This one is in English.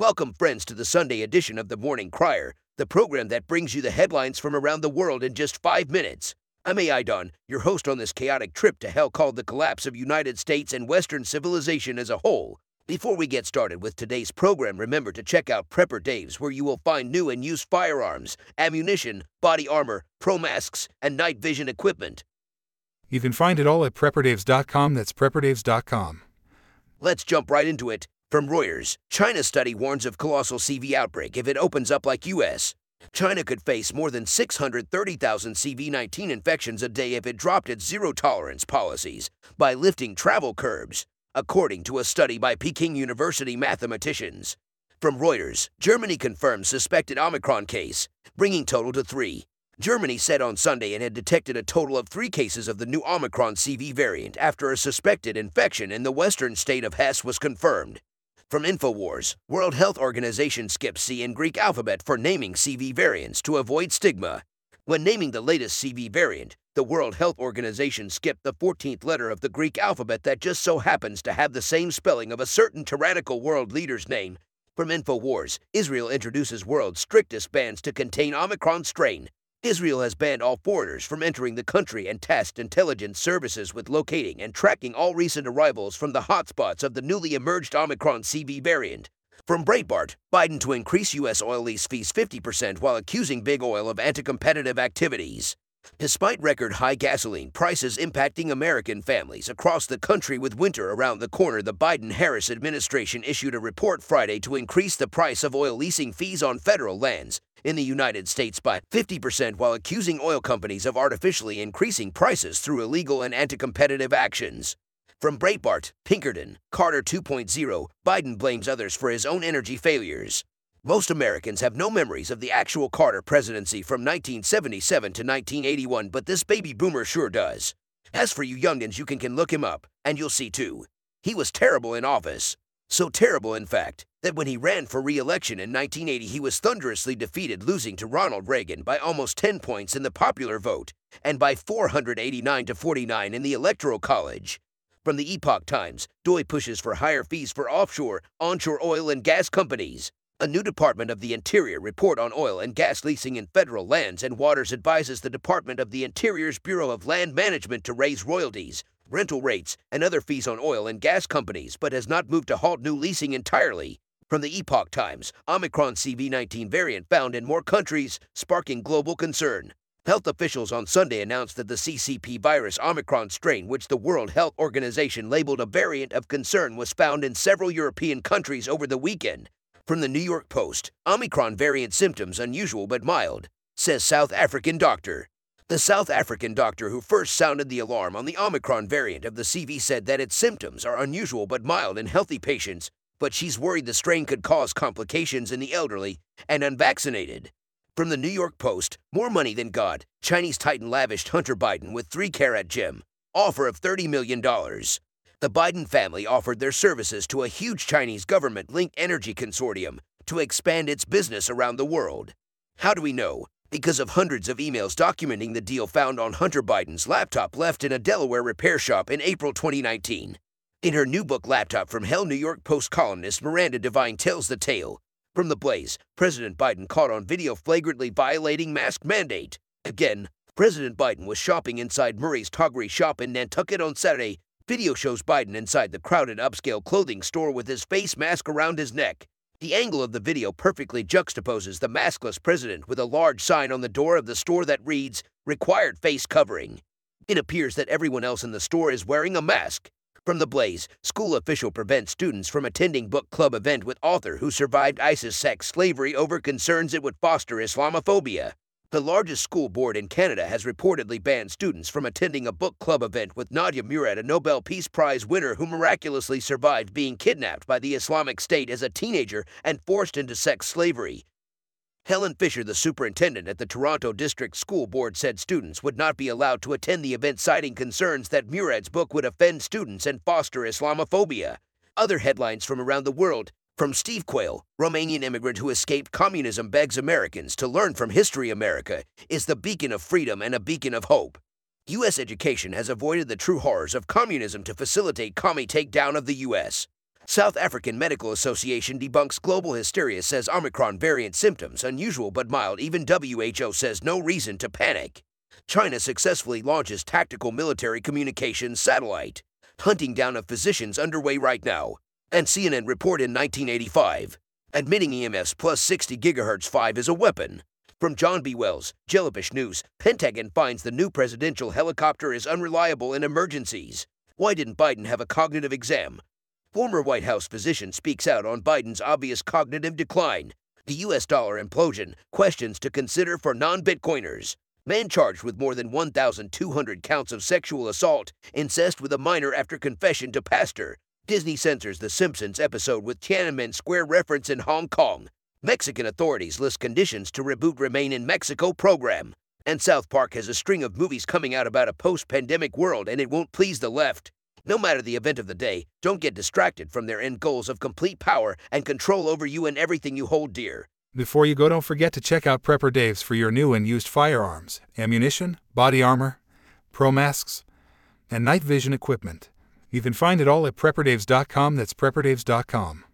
Welcome, friends, to the Sunday edition of The Morning Crier, the program that brings you the headlines from around the world in just 5 minutes. I'm Aidon, your host on this chaotic trip to hell called the collapse of United States and Western civilization as a whole. Before we get started with today's program, remember to check out Prepper Dave's, where you will find new and used firearms, ammunition, body armor, pro masks, and night vision equipment. You can find it all at PrepperDave's.com. That's PrepperDave's.com. Let's jump right into it. From Reuters, China study warns of colossal CV outbreak if it opens up like U.S. China could face more than 630,000 CV-19 infections a day if it dropped its zero-tolerance policies by lifting travel curbs, according to a study by Peking University mathematicians. From Reuters, Germany confirms suspected Omicron case, bringing total to 3. Germany said on Sunday it had detected a total of 3 cases of the new Omicron CV variant after a suspected infection in the western state of Hesse was confirmed. From Infowars, World Health Organization skips C in Greek alphabet for naming CV variants to avoid stigma. When naming the latest CV variant, the World Health Organization skipped the 14th letter of the Greek alphabet that just so happens to have the same spelling of a certain tyrannical world leader's name. From Infowars, Israel introduces world's strictest bans to contain Omicron strain. Israel has banned all foreigners from entering the country and tasked intelligence services with locating and tracking all recent arrivals from the hotspots of the newly emerged Omicron CV variant. From Breitbart, Biden to increase U.S. oil lease fees 50% while accusing Big Oil of anti-competitive activities. Despite record high gasoline prices impacting American families across the country with winter around the corner, the Biden-Harris administration issued a report Friday to increase the price of oil leasing fees on federal lands in the United States by 50% while accusing oil companies of artificially increasing prices through illegal and anti-competitive actions. From Breitbart, Pinkerton, Carter 2.0, Biden blames others for his own energy failures. Most Americans have no memories of the actual Carter presidency from 1977 to 1981, but this baby boomer sure does. As for you youngins, you can look him up, and you'll see too. He was terrible in office. So terrible, in fact, that when he ran for re-election in 1980, he was thunderously defeated, losing to Ronald Reagan by almost 10 points in the popular vote and by 489 to 49 in the Electoral College. From the Epoch Times, DOI pushes for higher fees for offshore, onshore oil and gas companies. A new Department of the Interior report on oil and gas leasing in federal lands and waters advises the Department of the Interior's Bureau of Land Management to raise royalties, rental rates, and other fees on oil and gas companies, but has not moved to halt new leasing entirely. From the Epoch Times, Omicron CV-19 variant found in more countries, sparking global concern. Health officials on Sunday announced that the CCP virus Omicron strain, which the World Health Organization labeled a variant of concern, was found in several European countries over the weekend. From the New York Post, Omicron variant symptoms unusual but mild, says South African doctor. The South African doctor who first sounded the alarm on the Omicron variant of the CV said that its symptoms are unusual but mild in healthy patients, but she's worried the strain could cause complications in the elderly and unvaccinated. From the New York Post, more money than God, Chinese titan lavished Hunter Biden with 3-carat gem, offer of $30 million. The Biden family offered their services to a huge Chinese government-linked energy consortium to expand its business around the world. How do we know? Because of hundreds of emails documenting the deal found on Hunter Biden's laptop left in a Delaware repair shop in April 2019. In her new book Laptop from Hell, New York Post columnist Miranda Devine tells the tale. From The Blaze, President Biden caught on video flagrantly violating mask mandate. Again, President Biden was shopping inside Murray's Toggery shop in Nantucket on Saturday. Video shows Biden inside the crowded upscale clothing store with his face mask around his neck. The angle of the video perfectly juxtaposes the maskless president with a large sign on the door of the store that reads, "Required face covering." It appears that everyone else in the store is wearing a mask. From The Blaze, school official prevents students from attending book club event with author who survived ISIS sex slavery over concerns it would foster Islamophobia. The largest school board in Canada has reportedly banned students from attending a book club event with Nadia Murad, a Nobel Peace Prize winner who miraculously survived being kidnapped by the Islamic State as a teenager and forced into sex slavery. Helen Fisher, the superintendent at the Toronto District School Board, said students would not be allowed to attend the event, citing concerns that Murad's book would offend students and foster Islamophobia. Other headlines from around the world. From Steve Quayle, Romanian immigrant who escaped communism begs Americans to learn from history. America is the beacon of freedom and a beacon of hope. U.S. education has avoided the true horrors of communism to facilitate commie takedown of the U.S. South African Medical Association debunks global hysteria, says Omicron variant symptoms unusual but mild. Even WHO says no reason to panic. China successfully launches tactical military communications satellite. Hunting down of physicians underway right now. And CNN report in 1985. Admitting EMFs plus 60 gigahertz 5 is a weapon. From John B. Wells, Jellyfish News, Pentagon finds the new presidential helicopter is unreliable in emergencies. Why didn't Biden have a cognitive exam? Former White House physician speaks out on Biden's obvious cognitive decline. The U.S. dollar implosion, questions to consider for non-Bitcoiners. Man charged with more than 1,200 counts of sexual assault, incest with a minor after confession to pastor. Disney censors The Simpsons episode with Tiananmen Square reference in Hong Kong. Mexican authorities list conditions to reboot Remain in Mexico program. And South Park has a string of movies coming out about a post-pandemic world, and it won't please the left. No matter the event of the day, don't get distracted from their end goals of complete power and control over you and everything you hold dear. Before you go, don't forget to check out Prepper Dave's for your new and used firearms, ammunition, body armor, pro masks, and night vision equipment. You can find it all at PrepperDave's.com. That's PrepperDave's.com.